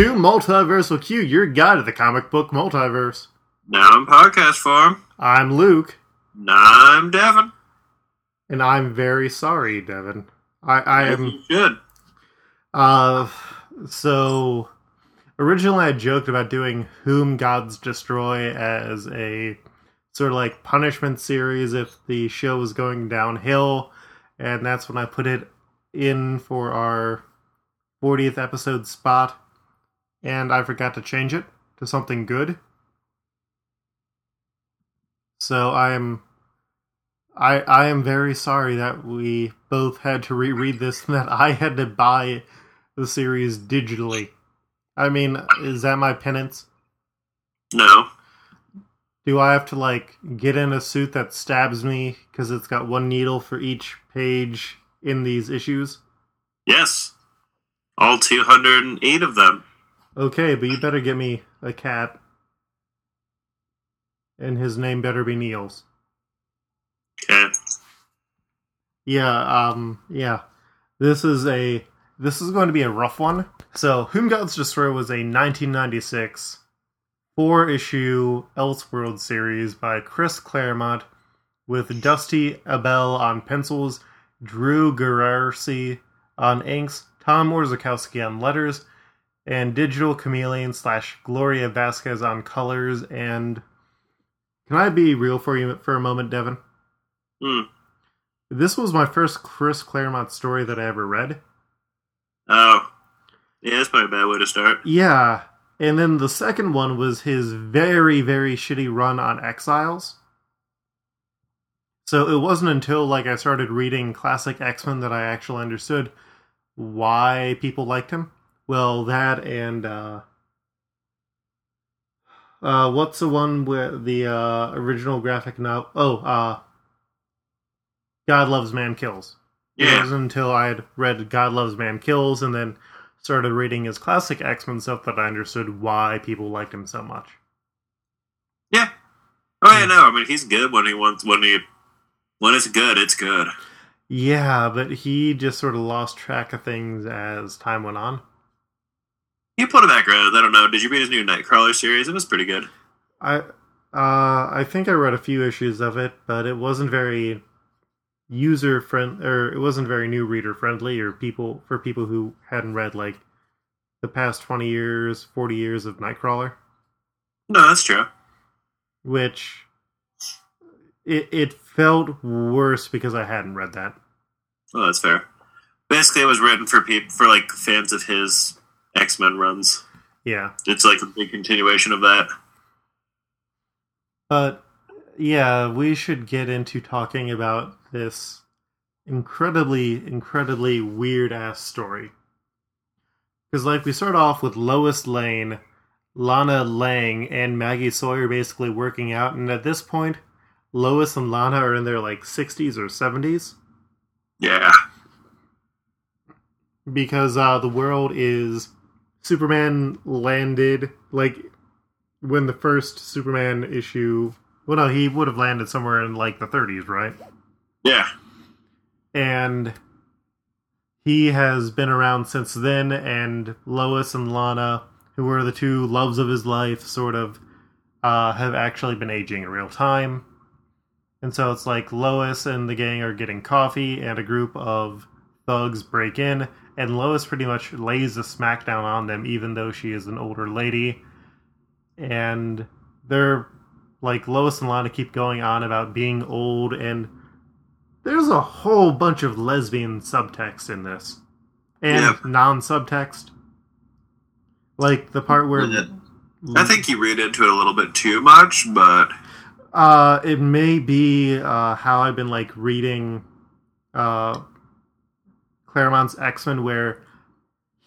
to Multiversal Q, your guide to the comic book multiverse. Now in podcast form. I'm Luke. Now I'm Devin. And I'm very sorry, Devin. I am. You should. So, originally I joked about doing Whom Gods Destroy as a sort of like punishment series if the show was going downhill, and that's when I put it in for our 40th episode spot, and I forgot to change it to something good. So I am very sorry that we both had to reread this and that I had to buy the series digitally. I mean, is that my penance? No. Do I have to, like, get in a suit that stabs me because it's got one needle for each page in these issues? Yes. All 208 of them. Okay, but you better get me a cat. And his name better be Niels. Okay. Yeah, yeah. This is going to be a rough one. So, Whom Gods Destroy was a 1996 4-issue Elseworld series by Chris Claremont with Dusty Abel on pencils, Drew Gerarcy on inks, Tom Orzechowski on letters, and Digital Chameleon / Gloria Vasquez on colors. And can I be real for you for a moment, Devin? Mm. This was my first Chris Claremont story that I ever read. Oh. Yeah, that's probably a bad way to start. Yeah. And then the second one was his very, very shitty run on Exiles. So it wasn't until like I started reading classic X-Men that I actually understood why people liked him. Well, that and what's the one with the original graphic novel? Oh, God Loves Man Kills. Yeah. It wasn't until I had read God Loves Man Kills and then started reading his classic X-Men stuff that I understood why people liked him so much. Yeah. Oh, yeah, no, I mean, he's good when he wants, when it's good, it's good. Yeah, but he just sort of lost track of things as time went on. He put it back around, I don't know. Did you read his new Nightcrawler series? It was pretty good. I think I read a few issues of it, but it wasn't very it wasn't very new reader friendly or people who hadn't read like the past 20 years, 40 years of Nightcrawler. No, that's true. Which it felt worse because I hadn't read that. Oh, that's fair. Basically, it was written for like fans of his X-Men runs. Yeah, it's like a big continuation of that. But yeah, we should get into talking about this incredibly, incredibly weird-ass story. Because, like, we start off with Lois Lane, Lana Lang, and Maggie Sawyer basically working out, and at this point, Lois and Lana are in their, like, 60s or 70s. Yeah. Because the world is... Superman landed, like, when the first Superman issue... Well, no, he would have landed somewhere in, like, the 30s, right? Yeah. And he has been around since then, and Lois and Lana, who were the two loves of his life, sort of have actually been aging in real time. And so it's like Lois and the gang are getting coffee, and a group of thugs break in, and Lois pretty much lays a smackdown on them, even though she is an older lady. And they're, like, Lois and Lana keep going on about being old, and there's a whole bunch of lesbian subtext in this. And yeah. Non-subtext. Like, the part where... I think you read into it a little bit too much, but... it may be how I've been, like, reading Claremont's X-Men, where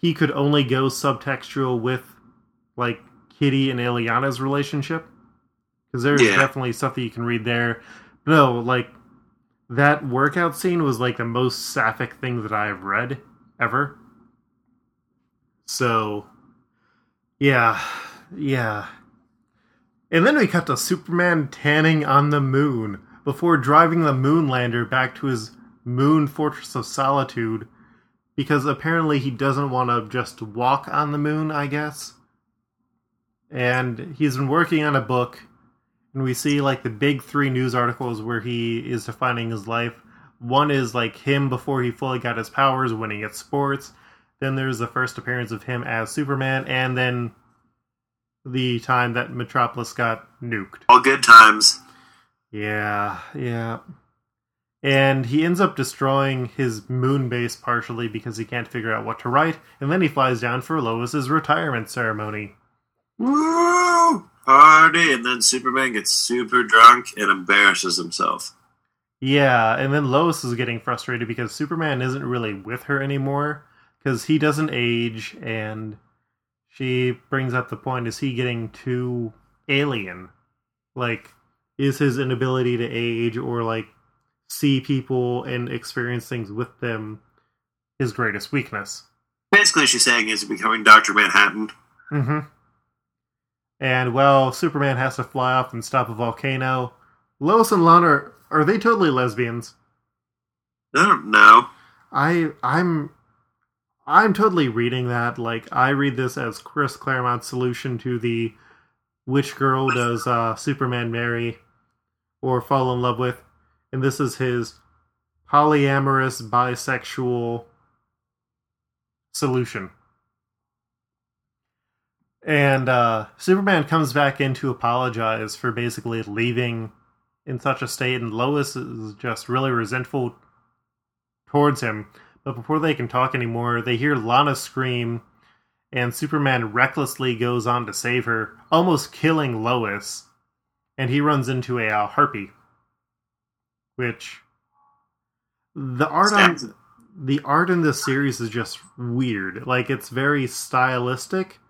he could only go subtextual with, like, Kitty and Ileana's relationship. Because there's definitely stuff that you can read there. No, like... That workout scene was, like, the most sapphic thing that I've read ever. So, yeah. And then we cut to Superman tanning on the moon before driving the moonlander back to his moon fortress of solitude Because apparently he doesn't want to just walk on the moon, I guess. And he's been working on a book, and we see, like, the big three news articles where he is defining his life. One is, like, him before he fully got his powers, winning at sports. Then there's the first appearance of him as Superman, and then the time that Metropolis got nuked. All good times. Yeah. And he ends up destroying his moon base partially because he can't figure out what to write, and then he flies down for Lois's retirement ceremony. Woo! Party! And then Superman gets super drunk and embarrasses himself. Yeah, and then Lois is getting frustrated because Superman isn't really with her anymore, because he doesn't age, and she brings up the point, is he getting too alien? Like, is his inability to age or, like, see people and experience things with them his greatest weakness? Basically, she's saying is becoming Dr. Manhattan. Mm-hmm. And, well, Superman has to fly off and stop a volcano. Lois and Lana, are they totally lesbians? I don't know. I'm totally reading that. Like, I read this as Chris Claremont's solution to the which girl does Superman marry or fall in love with. And this is his polyamorous, bisexual solution. And Superman comes back in to apologize for basically leaving in such a state, and Lois is just really resentful towards him. But before they can talk anymore, they hear Lana scream, and Superman recklessly goes on to save her, almost killing Lois. And he runs into a harpy. Which, the art in this series is just weird. Like, it's very stylistic,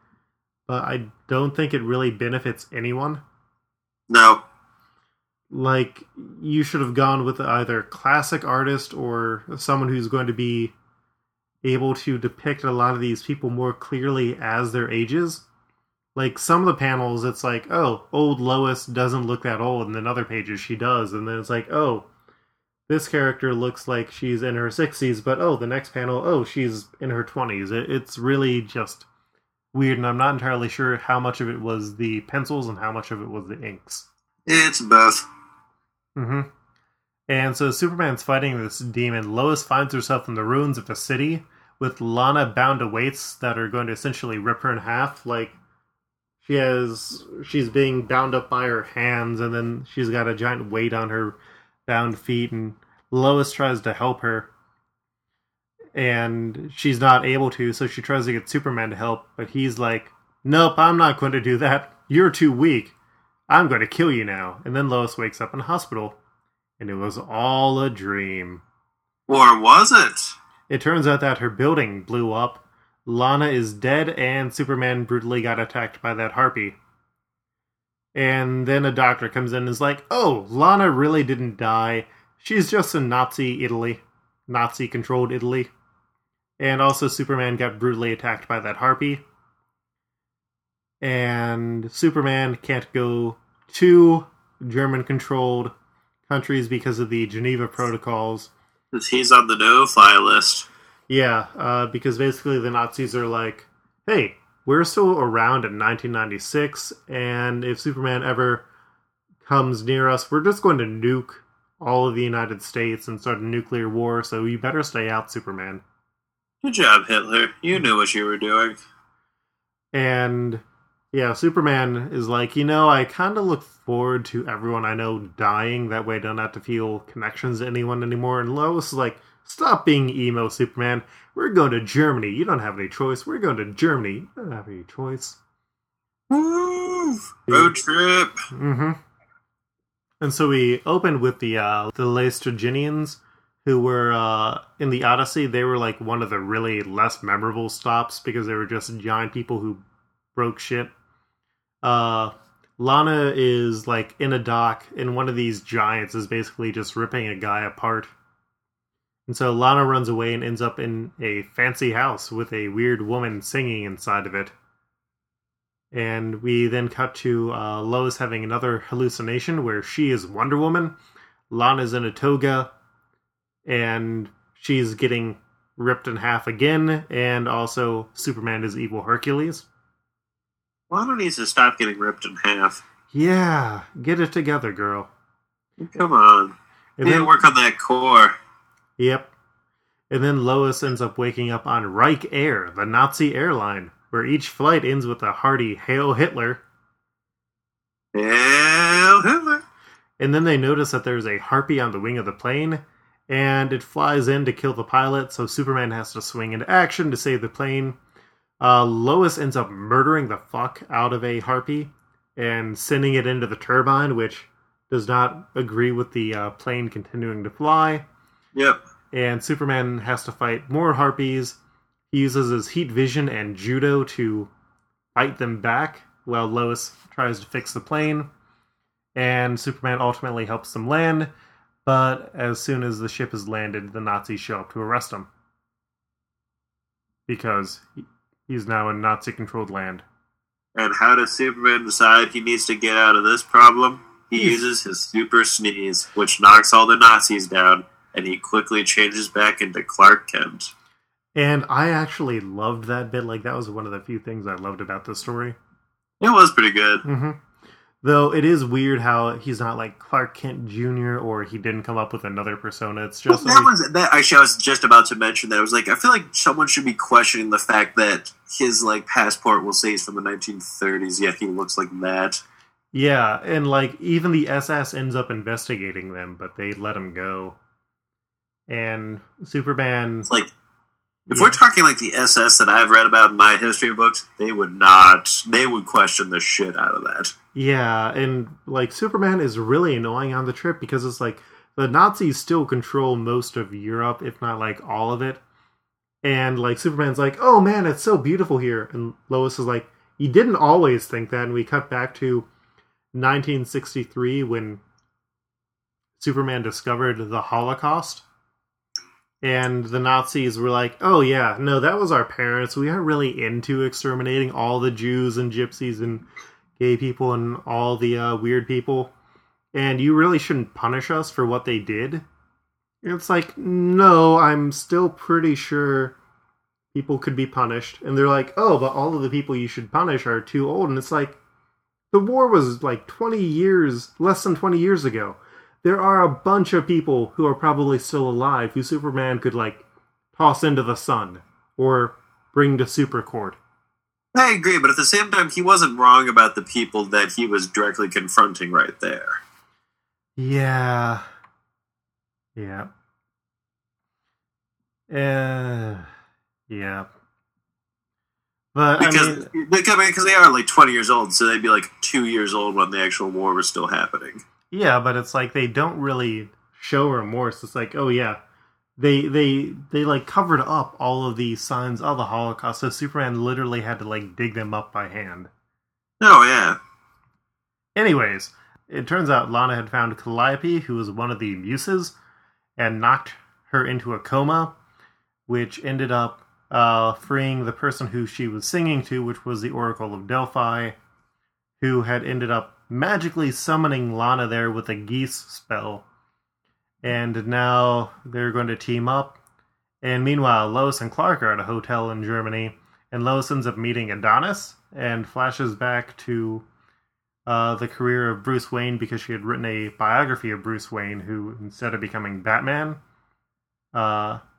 but I don't think it really benefits anyone. No. Like, you should have gone with either classic artist or someone who's going to be able to depict a lot of these people more clearly as their ages. Like, some of the panels, it's like, oh, old Lois doesn't look that old, and then other pages she does, and then it's like, oh, this character looks like she's in her 60s, but oh, the next panel, oh, she's in her 20s. It's really just weird, and I'm not entirely sure how much of it was the pencils and how much of it was the inks. It's both. Mm-hmm. And so Superman's fighting this demon. Lois finds herself in the ruins of the city with Lana bound to weights that are going to essentially rip her in half. Like, she's being bound up by her hands, and then she's got a giant weight on her bound feet, and Lois tries to help her. And she's not able to, so she tries to get Superman to help, but he's like, nope, I'm not going to do that. You're too weak. I'm going to kill you now. And then Lois wakes up in the hospital, and it was all a dream. Or was it? It turns out that her building blew up, Lana is dead, and Superman brutally got attacked by that harpy. And then a doctor comes in and is like, oh, Lana really didn't die. She's just in Nazi Italy. Nazi-controlled Italy. And also Superman got brutally attacked by that harpy. And Superman can't go to German-controlled countries because of the Geneva Protocols. Because he's on the no-fly list. Yeah, because basically the Nazis are like, hey, we're still around in 1996, and if Superman ever comes near us, we're just going to nuke all of the United States and start a nuclear war, so you better stay out, Superman. Good job, Hitler. You knew what you were doing. And, yeah, Superman is like, you know, I kind of look forward to everyone I know dying. That way I don't have to feel connections to anyone anymore. And Lois is like, stop being emo, Superman. We're going to Germany. You don't have any choice. We're going to Germany. You don't have any choice. Woo! Road trip! Mm-hmm. And so we opened with the Laestrygonians, who were, in the Odyssey, they were like one of the really less memorable stops because they were just giant people who broke shit. Lana is like in a dock, and one of these giants is basically just ripping a guy apart. And so Lana runs away and ends up in a fancy house with a weird woman singing inside of it. And we then cut to Lois having another hallucination where she is Wonder Woman. Lana's in a toga, and she's getting ripped in half again, and also Superman is evil Hercules. Lana needs to stop getting ripped in half. Yeah, get it together, girl. Come on. You need to work on that core. Yep. And then Lois ends up waking up on Reich Air, the Nazi airline, where each flight ends with a hearty Hail Hitler. Hail Hitler! And then they notice that there's a harpy on the wing of the plane, and it flies in to kill the pilot, so Superman has to swing into action to save the plane. Lois ends up murdering the fuck out of a harpy and sending it into the turbine, which does not agree with the plane continuing to fly. Yep. And Superman has to fight more harpies. He uses his heat vision and judo to fight them back while Lois tries to fix the plane. And Superman ultimately helps them land, but as soon as the ship is landed, the Nazis show up to arrest him. Because he's now in Nazi-controlled land. And how does Superman decide he needs to get out of this problem? He uses his super sneeze, which knocks all the Nazis down, and he quickly changes back into Clark Kent. And I actually loved that bit. Like, that was one of the few things I loved about this story. It was pretty good. Mm-hmm. Though it is weird how he's not like Clark Kent Jr. or he didn't come up with another persona. It's just actually I was just about to mention that. I was like, I feel like someone should be questioning the fact that his like passport will say he's from the 1930s, yet he looks like that. Yeah, and like even the SS ends up investigating them, but they let him go. And Superman, it's like if we're talking like the SS that I've read about in my history books, they would not. They would question the shit out of that. Yeah, and, like, Superman is really annoying on the trip because it's, like, the Nazis still control most of Europe, if not, like, all of it. And, like, Superman's like, oh, man, it's so beautiful here. And Lois is like, you didn't always think that. And we cut back to 1963 when Superman discovered the Holocaust. And the Nazis were like, oh, yeah, no, that was our parents. We aren't really into exterminating all the Jews and gypsies and gay people and all the weird people, and you really shouldn't punish us for what they did. It's like, no, I'm still pretty sure people could be punished. And they're like, oh, but all of the people you should punish are too old. And it's like, the war was like 20 years, less than 20 years ago. There are a bunch of people who are probably still alive who Superman could like toss into the sun or bring to super court. I agree, but at the same time, he wasn't wrong about the people that he was directly confronting right there. Yeah. Yeah. Yeah. But, because they are like 20 years old, so they'd be like 2 years old when the actual war was still happening. Yeah, but it's like they don't really show remorse. It's like, oh yeah, They like covered up all of the signs of the Holocaust, so Superman literally had to like dig them up by hand. Oh yeah. Anyways, it turns out Lana had found Calliope, who was one of the muses, and knocked her into a coma, which ended up freeing the person who she was singing to, which was the Oracle of Delphi, who had ended up magically summoning Lana there with a geese spell. And now they're going to team up. And meanwhile, Lois and Clark are at a hotel in Germany. And Lois ends up meeting Adonis and flashes back to the career of Bruce Wayne because she had written a biography of Bruce Wayne who, instead of becoming Batman,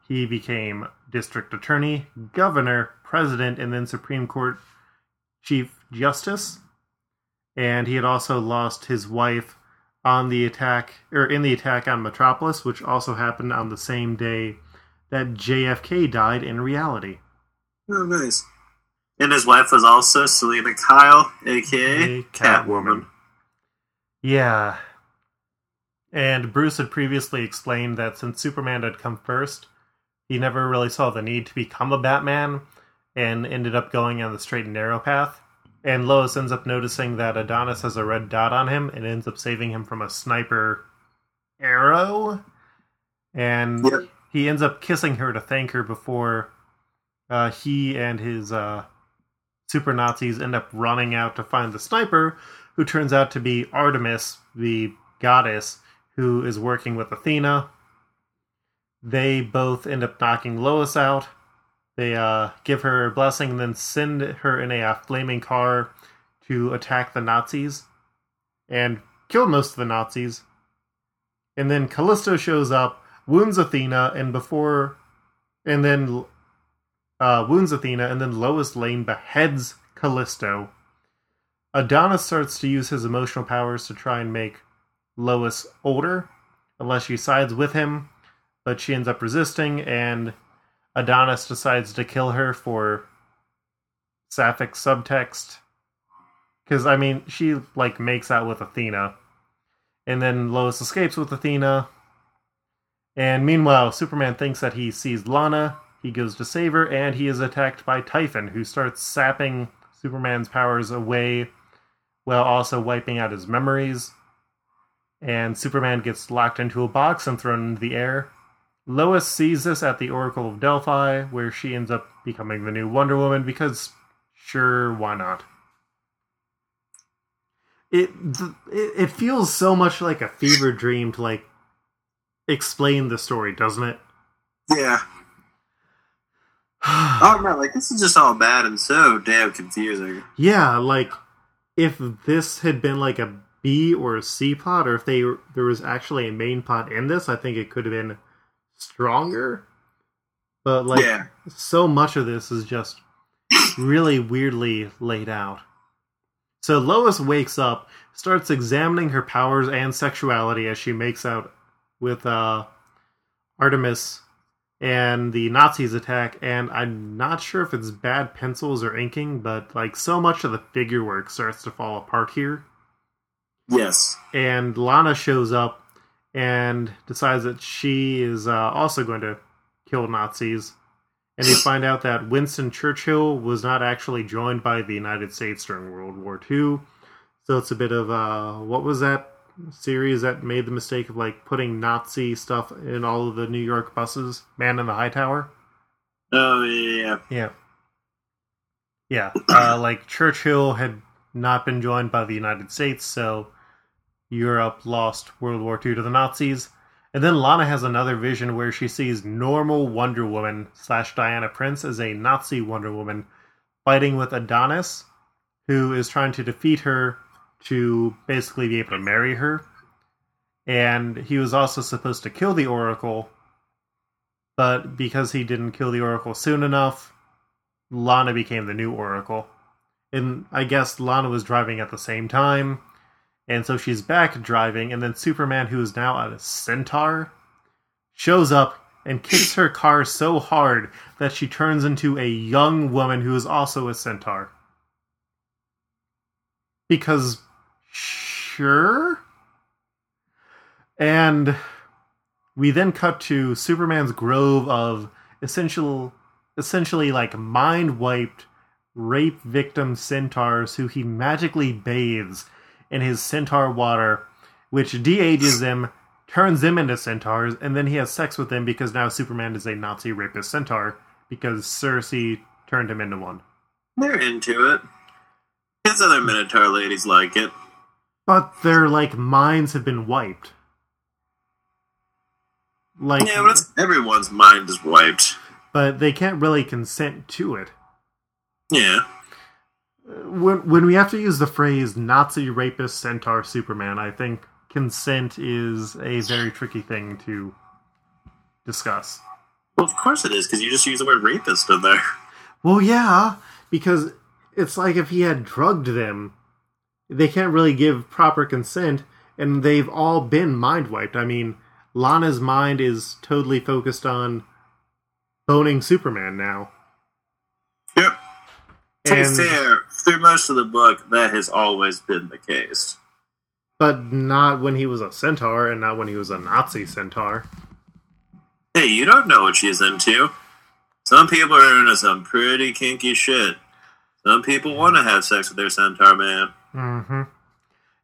he became district attorney, governor, president, and then Supreme Court Chief Justice. And he had also lost his wife in the attack on Metropolis, which also happened on the same day that JFK died in reality. Oh, nice. And his wife was also Selina Kyle, a.k.a. Catwoman. Yeah. And Bruce had previously explained that since Superman had come first, he never really saw the need to become a Batman and ended up going on the straight and narrow path. And Lois ends up noticing that Adonis has a red dot on him and ends up saving him from a sniper arrow. And yep. He ends up kissing her to thank her before he and his super Nazis end up running out to find the sniper, who turns out to be Artemis, the goddess, who is working with Athena. They both end up knocking Lois out. They give her a blessing and then send her in a flaming car to attack the Nazis and kill most of the Nazis. And then Callisto shows up, wounds Athena, and then Lois Lane beheads Callisto. Adonis starts to use his emotional powers to try and make Lois older, unless she sides with him, but she ends up resisting, and Adonis decides to kill her for sapphic subtext. Because, I mean, she, like, makes out with Athena. And then Lois escapes with Athena. And meanwhile, Superman thinks that he sees Lana. He goes to save her, and he is attacked by Typhon, who starts sapping Superman's powers away while also wiping out his memories. And Superman gets locked into a box and thrown into the air. Lois sees this at the Oracle of Delphi, where she ends up becoming the new Wonder Woman, because sure, why not? It feels so much like a fever dream to, like, explain the story, doesn't it? Yeah. Oh, man, like, this is just all bad and so damn confusing. Yeah, like, if this had been, like, a B or a C plot, or if there was actually a main plot in this, I think it could have been stronger. But, like, yeah. So much of this is just really weirdly laid out. So Lois wakes up, starts examining her powers and sexuality as she makes out with Artemis and the Nazis attack, and I'm not sure if it's bad pencils or inking, but, like, so much of the figure work starts to fall apart here. Yes. And Lana shows up and decides that she is also going to kill Nazis. And you find out that Winston Churchill was not actually joined by the United States during World War II. So it's a bit of, what was that series that made the mistake of, like, putting Nazi stuff in all of the New York buses? Man in the High Tower? Oh, yeah. Yeah. Yeah. Like, Churchill had not been joined by the United States, so Europe lost World War II to the Nazis. And then Lana has another vision where she sees normal Wonder Woman / Diana Prince as a Nazi Wonder Woman fighting with Adonis, who is trying to defeat her to basically be able to marry her. And he was also supposed to kill the Oracle, but because he didn't kill the Oracle soon enough, Lana became the new Oracle. And I guess Lana was driving at the same time, and so she's back driving, and then Superman, who is now a centaur, shows up and kicks her car so hard that she turns into a young woman who is also a centaur. Because, sure? And we then cut to Superman's grove of essentially like mind-wiped rape victim centaurs who he magically bathes in his centaur water, which de-ages them, turns them into centaurs, and then he has sex with them because now Superman is a Nazi rapist centaur because Cersei turned him into one. They're into it. His other Minotaur ladies like it. But their, like, minds have been wiped. Like, yeah, but everyone's mind is wiped. But they can't really consent to it. Yeah. When we have to use the phrase Nazi rapist centaur Superman, I think consent is a very tricky thing to discuss. Well, of course it is, because you just use the word rapist in there. Well, yeah, because it's like if he had drugged them, they can't really give proper consent, and they've all been mind-wiped. I mean, Lana's mind is totally focused on boning Superman now. Yep. And, to be fair, through most of the book, that has always been the case. But not when he was a centaur, and not when he was a Nazi centaur. Hey, you don't know what she's into. Some people are into some pretty kinky shit. Some people want to have sex with their centaur man. Mm-hmm.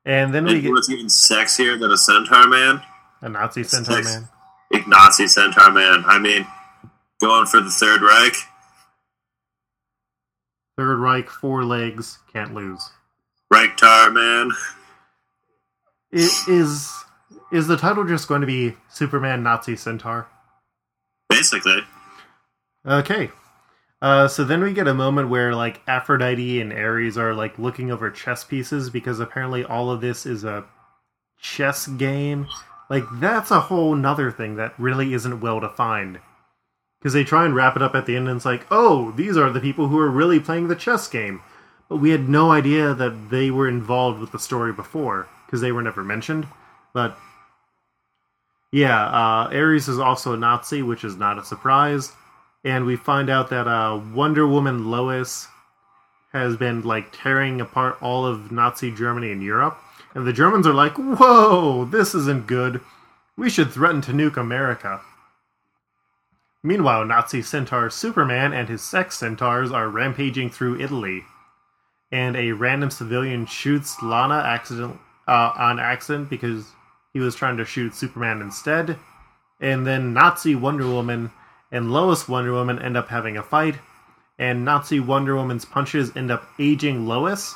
And then we get... what's even sexier than a centaur man? A Nazi centaur man. A Nazi centaur man. I mean, going for the Third Reich... Third Reich, 4 legs, can't lose. Reichtar, man. Is the title just going to be Superman Nazi Centaur? Basically. Okay. So then we get a moment where, like, Aphrodite and Ares are, like, looking over chess pieces because apparently all of this is a chess game. Like, that's a whole nother thing that really isn't well defined. Because they try and wrap it up at the end and it's like, oh, these are the people who are really playing the chess game. But we had no idea that they were involved with the story before because they were never mentioned. But, yeah, Ares is also a Nazi, which is not a surprise. And we find out that Wonder Woman Lois has been, like, tearing apart all of Nazi Germany and Europe. And the Germans are like, whoa, this isn't good. We should threaten to nuke America. Meanwhile, Nazi centaur Superman and his sex centaurs are rampaging through Italy. And a random civilian shoots Lana on accident because he was trying to shoot Superman instead. And then Nazi Wonder Woman and Lois Wonder Woman end up having a fight, and Nazi Wonder Woman's punches end up aging Lois.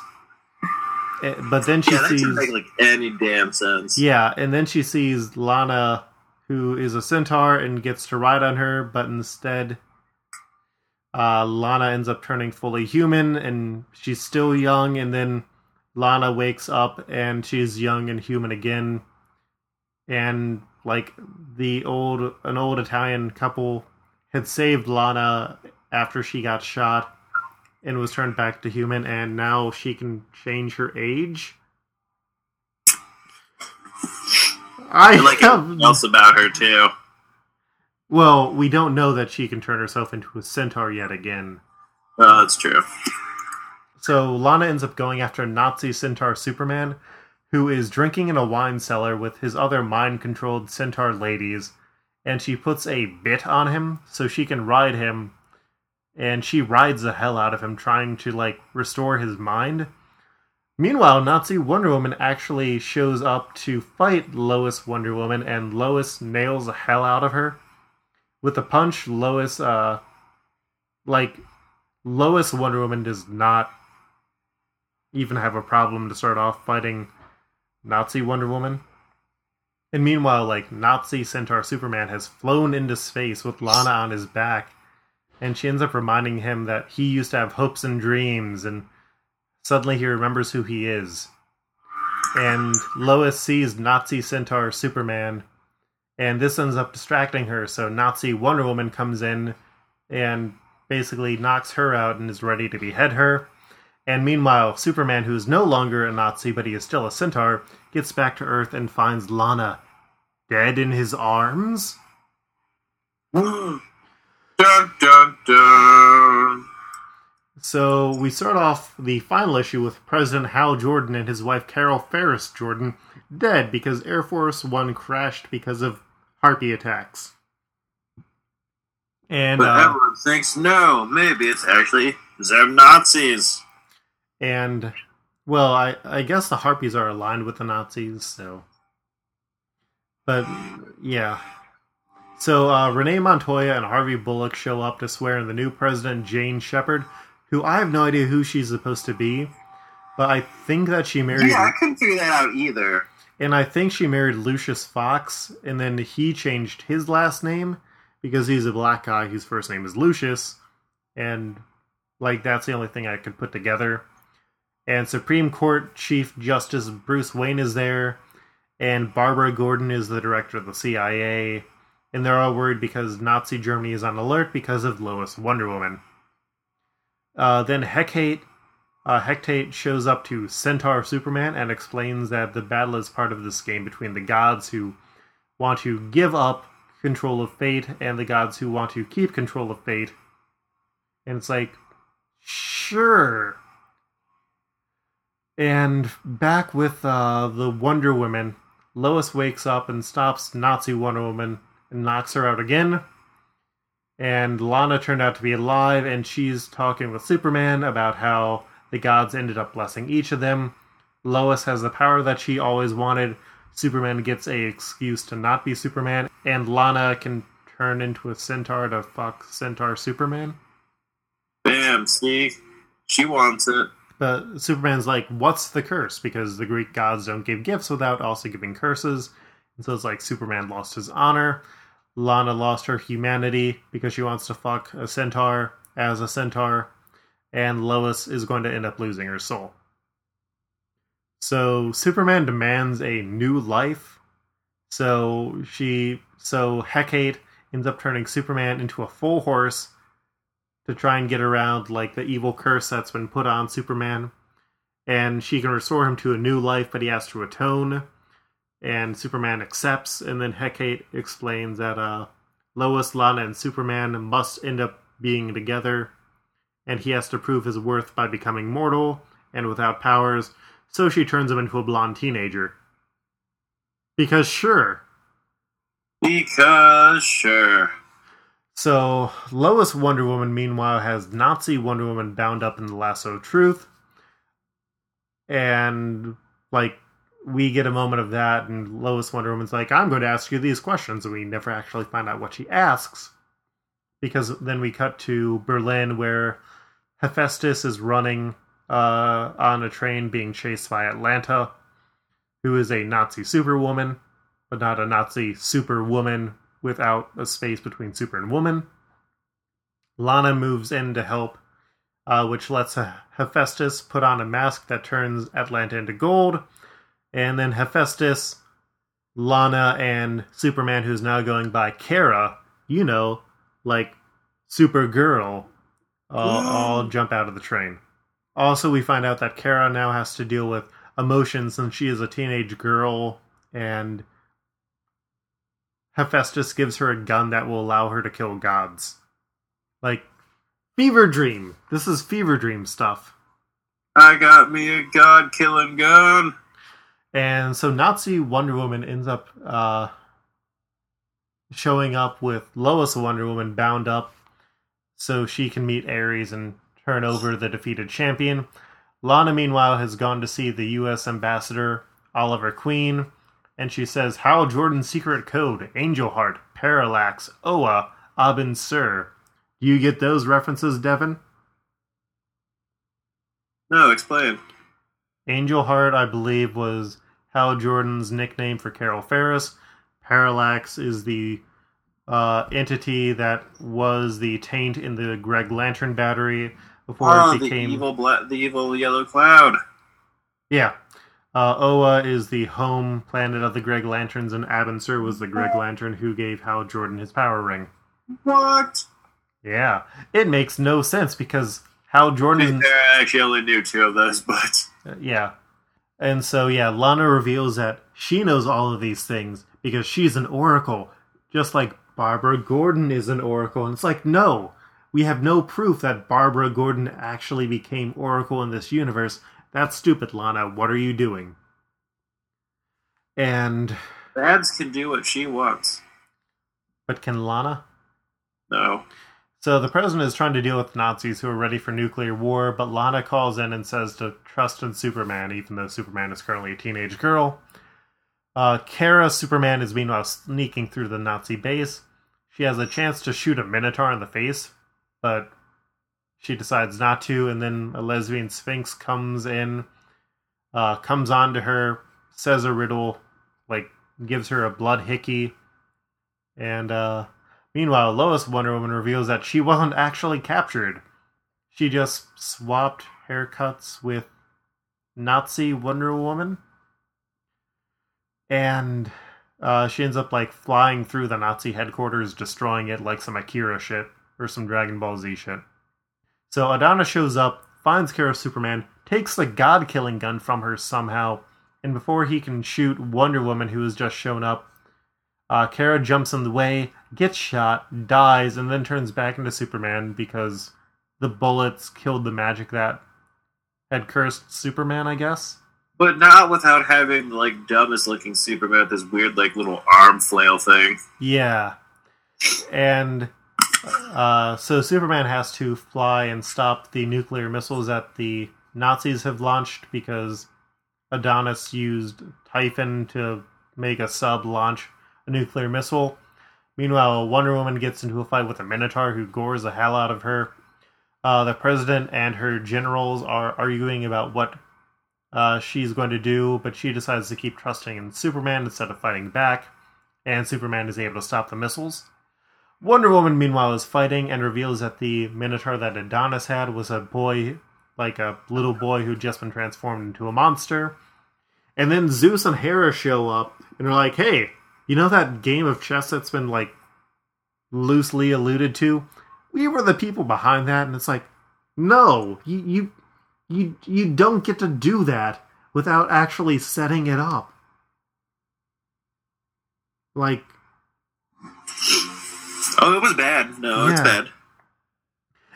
But then she sees... Yeah, that doesn't make, like, any damn sense. Yeah, and then she sees Lana, who is a centaur, and gets to ride on her, but instead Lana ends up turning fully human, and she's still young, and then Lana wakes up, and she's young and human again. And, like, an old Italian couple had saved Lana after she got shot and was turned back to human, and now she can change her age. I like everything else about her too. Well, we don't know that she can turn herself into a centaur yet again. Well, that's true. So Lana ends up going after Nazi centaur Superman, who is drinking in a wine cellar with his other mind-controlled centaur ladies, and she puts a bit on him so she can ride him, and she rides the hell out of him trying to, like, restore his mind. Meanwhile, Nazi Wonder Woman actually shows up to fight Lois Wonder Woman, and Lois nails the hell out of her. With a punch, Lois Wonder Woman does not even have a problem to start off fighting Nazi Wonder Woman. And meanwhile, like, Nazi Centaur Superman has flown into space with Lana on his back, and she ends up reminding him that he used to have hopes and dreams, and suddenly he remembers who he is. And Lois sees Nazi Centaur Superman, and this ends up distracting her, so Nazi Wonder Woman comes in and basically knocks her out and is ready to behead her. And meanwhile, Superman, who is no longer a Nazi, but he is still a centaur, gets back to Earth and finds Lana dead in his arms? Dun, dun, dun. So we start off the final issue with President Hal Jordan and his wife Carol Ferris Jordan dead because Air Force One crashed because of harpy attacks. And but everyone thinks, no, maybe it's actually they're Nazis. And, well, I guess the Harpies are aligned with the Nazis, so... But, yeah. So, Renee Montoya and Harvey Bullock show up to swear in the new president, Jane Shepard, who I have no idea who she's supposed to be, but I think that she married... Yeah, I couldn't figure that out either. And I think she married Lucius Fox, and then he changed his last name, because he's a black guy whose first name is Lucius, and, like, that's the only thing I could put together. And Supreme Court Chief Justice Bruce Wayne is there, and Barbara Gordon is the director of the CIA, and they're all worried because Nazi Germany is on alert because of Lois Wonder Woman. Then Hecate shows up to Centaur Superman and explains that the battle is part of this game between the gods who want to give up control of fate and the gods who want to keep control of fate. And it's like, sure. And back with the Wonder Woman, Lois wakes up and stops Nazi Wonder Woman and knocks her out again. And Lana turned out to be alive, and she's talking with Superman about how the gods ended up blessing each of them. Lois has the power that she always wanted. Superman gets an excuse to not be Superman, and Lana can turn into a centaur to fuck Centaur Superman. Bam, see? She wants it. But Superman's like, what's the curse? Because the Greek gods don't give gifts without also giving curses. And so it's like Superman lost his honor. Lana lost her humanity because she wants to fuck a centaur as a centaur, and Lois is going to end up losing her soul. So Superman demands a new life. So Hecate ends up turning Superman into a full horse to try and get around like the evil curse that's been put on Superman. And she can restore him to a new life, but he has to atone. And Superman accepts, and then Hecate explains that Lois, Lana, and Superman must end up being together. And he has to prove his worth by becoming mortal and without powers. So she turns him into a blonde teenager. Because sure. Because sure. So Lois Wonder Woman, meanwhile, has Nazi Wonder Woman bound up in the lasso of truth. And, like, we get a moment of that, and Lois Wonder Woman's like, I'm going to ask you these questions, and we never actually find out what she asks. Because then we cut to Berlin, where Hephaestus is running on a train being chased by Atlanta, who is a Nazi superwoman, but not a Nazi superwoman without a space between super and woman. Lana moves in to help, which lets Hephaestus put on a mask that turns Atlanta into gold. And then Hephaestus, Lana, and Superman, who's now going by Kara, you know, like Supergirl, all jump out of the train. Also, we find out that Kara now has to deal with emotions since she is a teenage girl, and Hephaestus gives her a gun that will allow her to kill gods. Like, fever dream. This is fever dream stuff. I got me a god-killing gun. And so Nazi Wonder Woman ends up showing up with Lois Wonder Woman bound up so she can meet Ares and turn over the defeated champion. Lana, meanwhile, has gone to see the U.S. ambassador, Oliver Queen, and she says, Hal Jordan's secret code, Angel Heart, Parallax, Oa, Abin Sur. Do you get those references, Devin? No, explain. Angel Heart, I believe, was Hal Jordan's nickname for Carol Ferris. Parallax is the entity that was the taint in the Greg Lantern battery before it became... the evil yellow cloud. Yeah. Oa is the home planet of the Greg Lanterns, and Abin Sur was the Greg Lantern who gave Hal Jordan his power ring. What? Yeah. It makes no sense because Hal Jordan... I actually only knew two of those, but... Yeah. And so, yeah, Lana reveals that she knows all of these things because she's an oracle, just like Barbara Gordon is an oracle. And it's like, no, we have no proof that Barbara Gordon actually became Oracle in this universe. That's stupid, Lana. What are you doing? And... Babs can do what she wants. But can Lana? No. So the president is trying to deal with Nazis who are ready for nuclear war, but Lana calls in and says to trust in Superman, even though Superman is currently a teenage girl. Kara Superman is meanwhile sneaking through the Nazi base. She has a chance to shoot a Minotaur in the face, but she decides not to, and then a lesbian Sphinx comes in, comes on to her, says a riddle, like, gives her a blood hickey, and, meanwhile, Lois Wonder Woman reveals that she wasn't actually captured. She just swapped haircuts with Nazi Wonder Woman. And she ends up, like, flying through the Nazi headquarters, destroying it like some Akira shit, or some Dragon Ball Z shit. So Adonis shows up, finds Kara Superman, takes the god-killing gun from her somehow, and before he can shoot Wonder Woman, who has just shown up, Kara jumps in the way, gets shot, dies, and then turns back into Superman because the bullets killed the magic that had cursed Superman, I guess. But not without having, like, dumbest-looking Superman with this weird, like, little arm flail thing. Yeah. And so Superman has to fly and stop the nuclear missiles that the Nazis have launched because Adonis used Typhon to make a sub-launch a nuclear missile. Meanwhile, Wonder Woman gets into a fight with a Minotaur who gores the hell out of her. The president and her generals are arguing about what she's going to do, but she decides to keep trusting in Superman instead of fighting back. and Superman is able to stop the missiles. Wonder Woman, meanwhile, is fighting and reveals that the Minotaur that Adonis had was a boy, like a little boy who'd just been transformed into a monster. And then Zeus and Hera show up and are like, hey, you know that game of chess that's been, like, loosely alluded to? We were the people behind that. And it's like, no, you don't get to do that without actually setting it up. Like... Oh, it was bad. No, yeah. It's bad.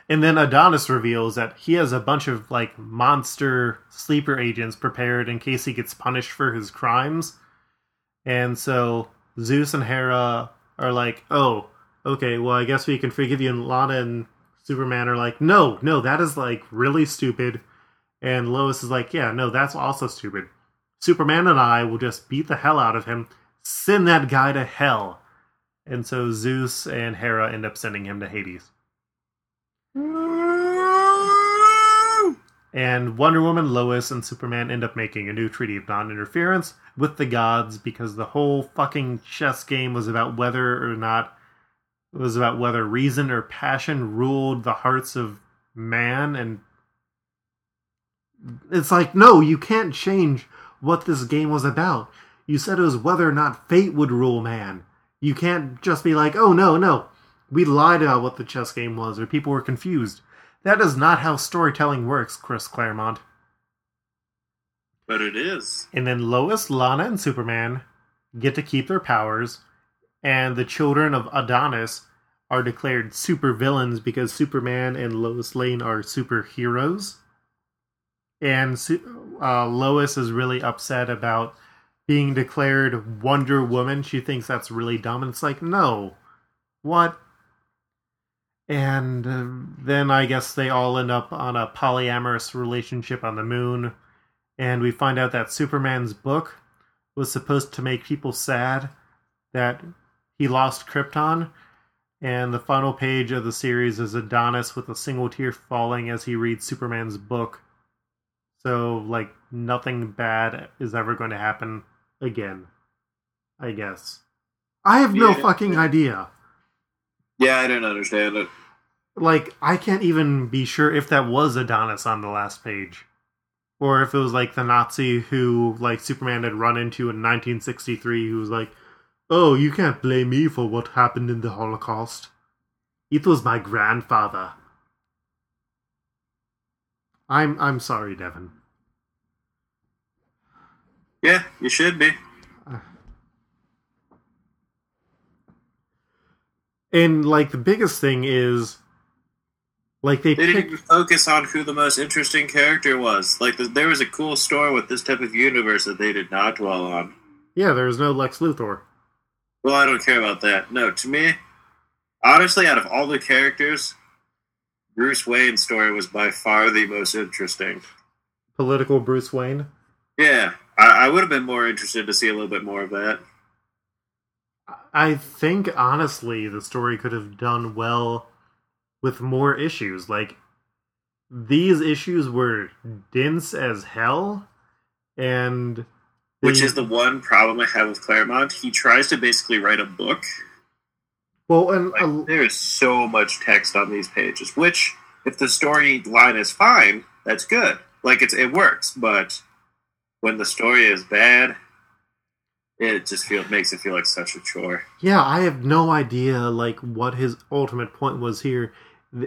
And then Adonis reveals that he has a bunch of, like, monster sleeper agents prepared in case he gets punished for his crimes. And so Zeus and Hera are like, oh, okay, well, I guess we can forgive you. And Lana and Superman are like, no, that is, like, really stupid. And Lois is like, yeah, no, that's also stupid. Superman and I will just beat the hell out of him. Send that guy to hell. And so Zeus and Hera end up sending him to Hades. And Wonder Woman, Lois, and Superman end up making a new treaty of non-interference with the gods because the whole fucking chess game was about whether reason or passion ruled the hearts of man. And it's like, no, you can't change what this game was about. You said it was whether or not fate would rule man. You can't just be like, oh, no. We lied about what the chess game was, or people were confused. That is not how storytelling works, Chris Claremont. But it is. And then Lois, Lana, and Superman get to keep their powers, and the children of Adonis are declared supervillains because Superman and Lois Lane are superheroes. And Lois is really upset about being declared Wonder Woman. She thinks that's really dumb, and it's like, no. What? And then I guess they all end up on a polyamorous relationship on the moon. And we find out that Superman's book was supposed to make people sad that he lost Krypton. And the final page of the series is Adonis with a single tear falling as he reads Superman's book. So, like, nothing bad is ever going to happen again. I guess. I have no fucking idea. Yeah, I didn't understand it. Like, I can't even be sure if that was Adonis on the last page. Or if it was, like, the Nazi who, like, Superman had run into in 1963 who was like, oh, you can't blame me for what happened in the Holocaust. It was my grandfather. I'm sorry, Devin. Yeah, you should be. And, like, the biggest thing is, like, they didn't even focus on who the most interesting character was. Like, there was a cool story with this type of universe that they did not dwell on. Yeah, there was no Lex Luthor. Well, I don't care about that. No, to me, honestly, out of all the characters, Bruce Wayne's story was by far the most interesting. Political Bruce Wayne? Yeah, I would have been more interested to see a little bit more of that. I think, honestly, the story could have done well with more issues. Like, these issues were dense as hell, and... Which is the one problem I have with Claremont. He tries to basically write a book. Well, and... Like, there is so much text on these pages, which, if the storyline is fine, that's good. Like, it works, but when the story is bad... It just makes it feel like such a chore. Yeah, I have no idea, like, what his ultimate point was here.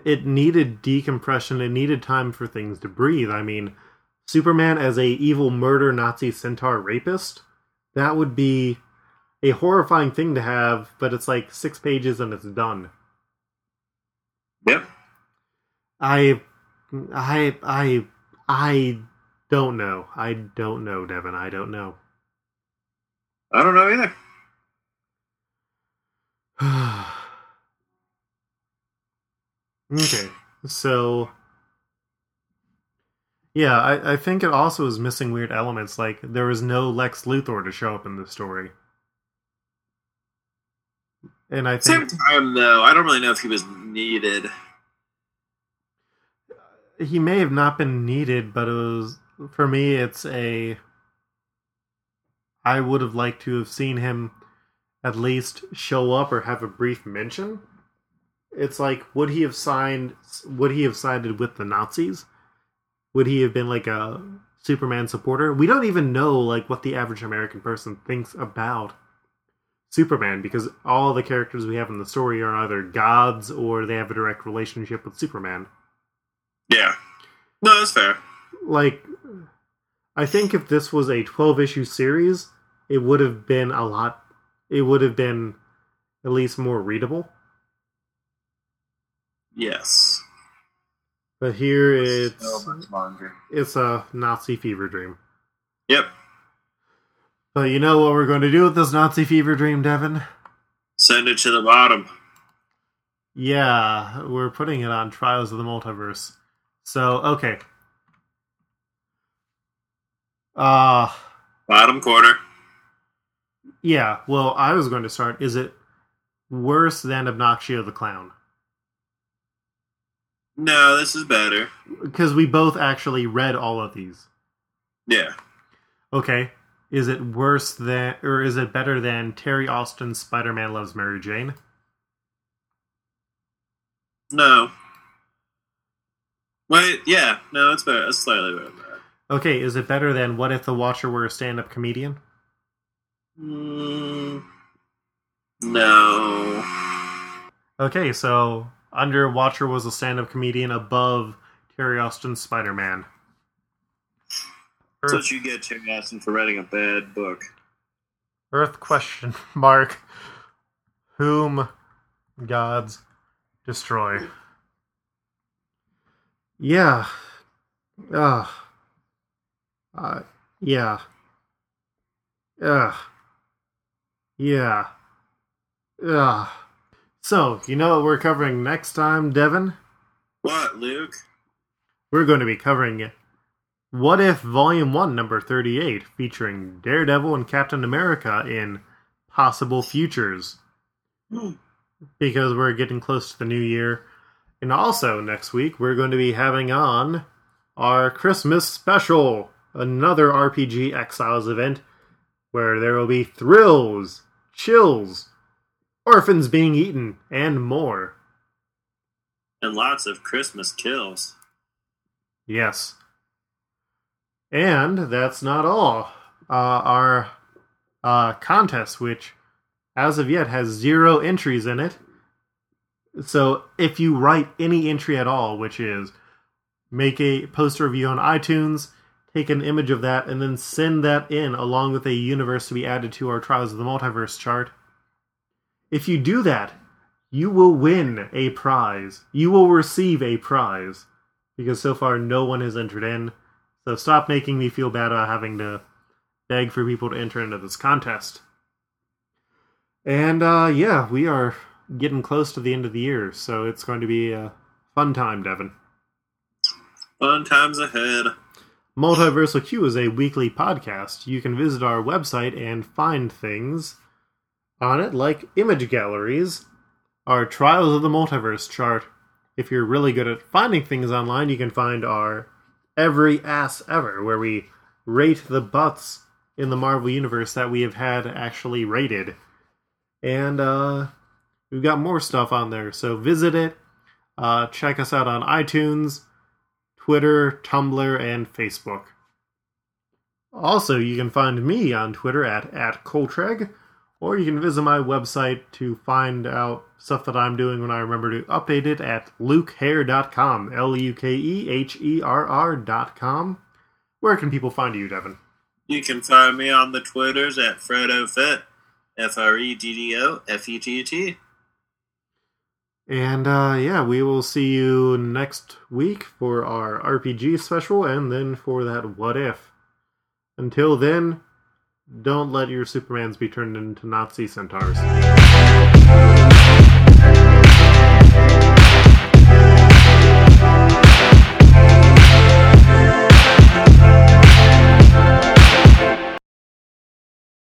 It needed decompression. It needed time for things to breathe. I mean, Superman as a evil murder Nazi centaur rapist? That would be a horrifying thing to have, but it's like 6 pages and it's done. Yep. I don't know. I don't know, Devin. I don't know. I don't know either. Okay, so... Yeah, I think it also is missing weird elements, like there is no Lex Luthor to show up in the story. And I think... Same time, though, I don't really know if he was needed. He may have not been needed, but it was... For me, I would have liked to have seen him at least show up or have a brief mention. It's like, would he have sided with the Nazis? Would he have been like a Superman supporter? We don't even know like what the average American person thinks about Superman, because all the characters we have in the story are either gods or they have a direct relationship with Superman. Yeah. No, that's fair. Like, I think if this was a 12-issue series, it would have been a lot... It would have been at least more readable. Yes. But here it's a Nazi fever dream. Yep. But you know what we're going to do with this Nazi fever dream, Devin? Send it to the bottom. Yeah, we're putting it on Trials of the Multiverse. So, okay. Bottom quarter. Yeah, well, I was going to start. Is it worse than Obnoxia the Clown? No, this is better. Because we both actually read all of these. Yeah. Okay. Is it worse than, or is it better than Terry Austin's Spider-Man Loves Mary Jane? No. Wait, yeah. No, it's better. It's slightly better than that. Okay, is it better than What If the Watcher Were a Stand-Up Comedian? No. Okay, so under Watcher was a stand-up comedian, above Terry Austin's Spider-Man. That's what you get, Terry Austin, for writing a bad book. Earth question mark. Whom Gods Destroy. Yeah. Yeah. Ugh. Yeah. Ugh. So, you know what we're covering next time, Devin? What, Luke? We're going to be covering What If Volume 1, number 38, featuring Daredevil and Captain America in possible futures. Because we're getting close to the new year. And also, next week, we're going to be having on our Christmas special, another RPG Exiles event, where there will be thrills, chills, orphans being eaten, and more. And lots of Christmas kills. Yes. And that's not all. Our contest, which as of yet has 0 entries in it. So if you write any entry at all, which is post a review on iTunes, take an image of that, and then send that in along with a universe to be added to our Trials of the Multiverse chart. If you do that, you will win a prize. You will receive a prize. Because so far, no one has entered in. So stop making me feel bad about having to beg for people to enter into this contest. And, yeah, we are getting close to the end of the year, so it's going to be a fun time, Devin. Fun times ahead. Multiversal Q is a weekly podcast. You can visit our website and find things on it, like image galleries, our Trials of the Multiverse chart. If you're really good at finding things online, you can find our Every Ass Ever, where we rate the butts in the Marvel Universe that we have had actually rated. And we've got more stuff on there, so visit it. Check us out on iTunes, Twitter, Tumblr, and Facebook. Also, you can find me on Twitter at Coltreg, or you can visit my website to find out stuff that I'm doing when I remember to update it at lukeherr.com, lukeherr.com. Where can people find you, Devin? You can find me on the Twitters at FredoFett, FreddoFett. And, yeah, we will see you next week for our RPG special and then for that What If. Until then, don't let your Supermans be turned into Nazi centaurs.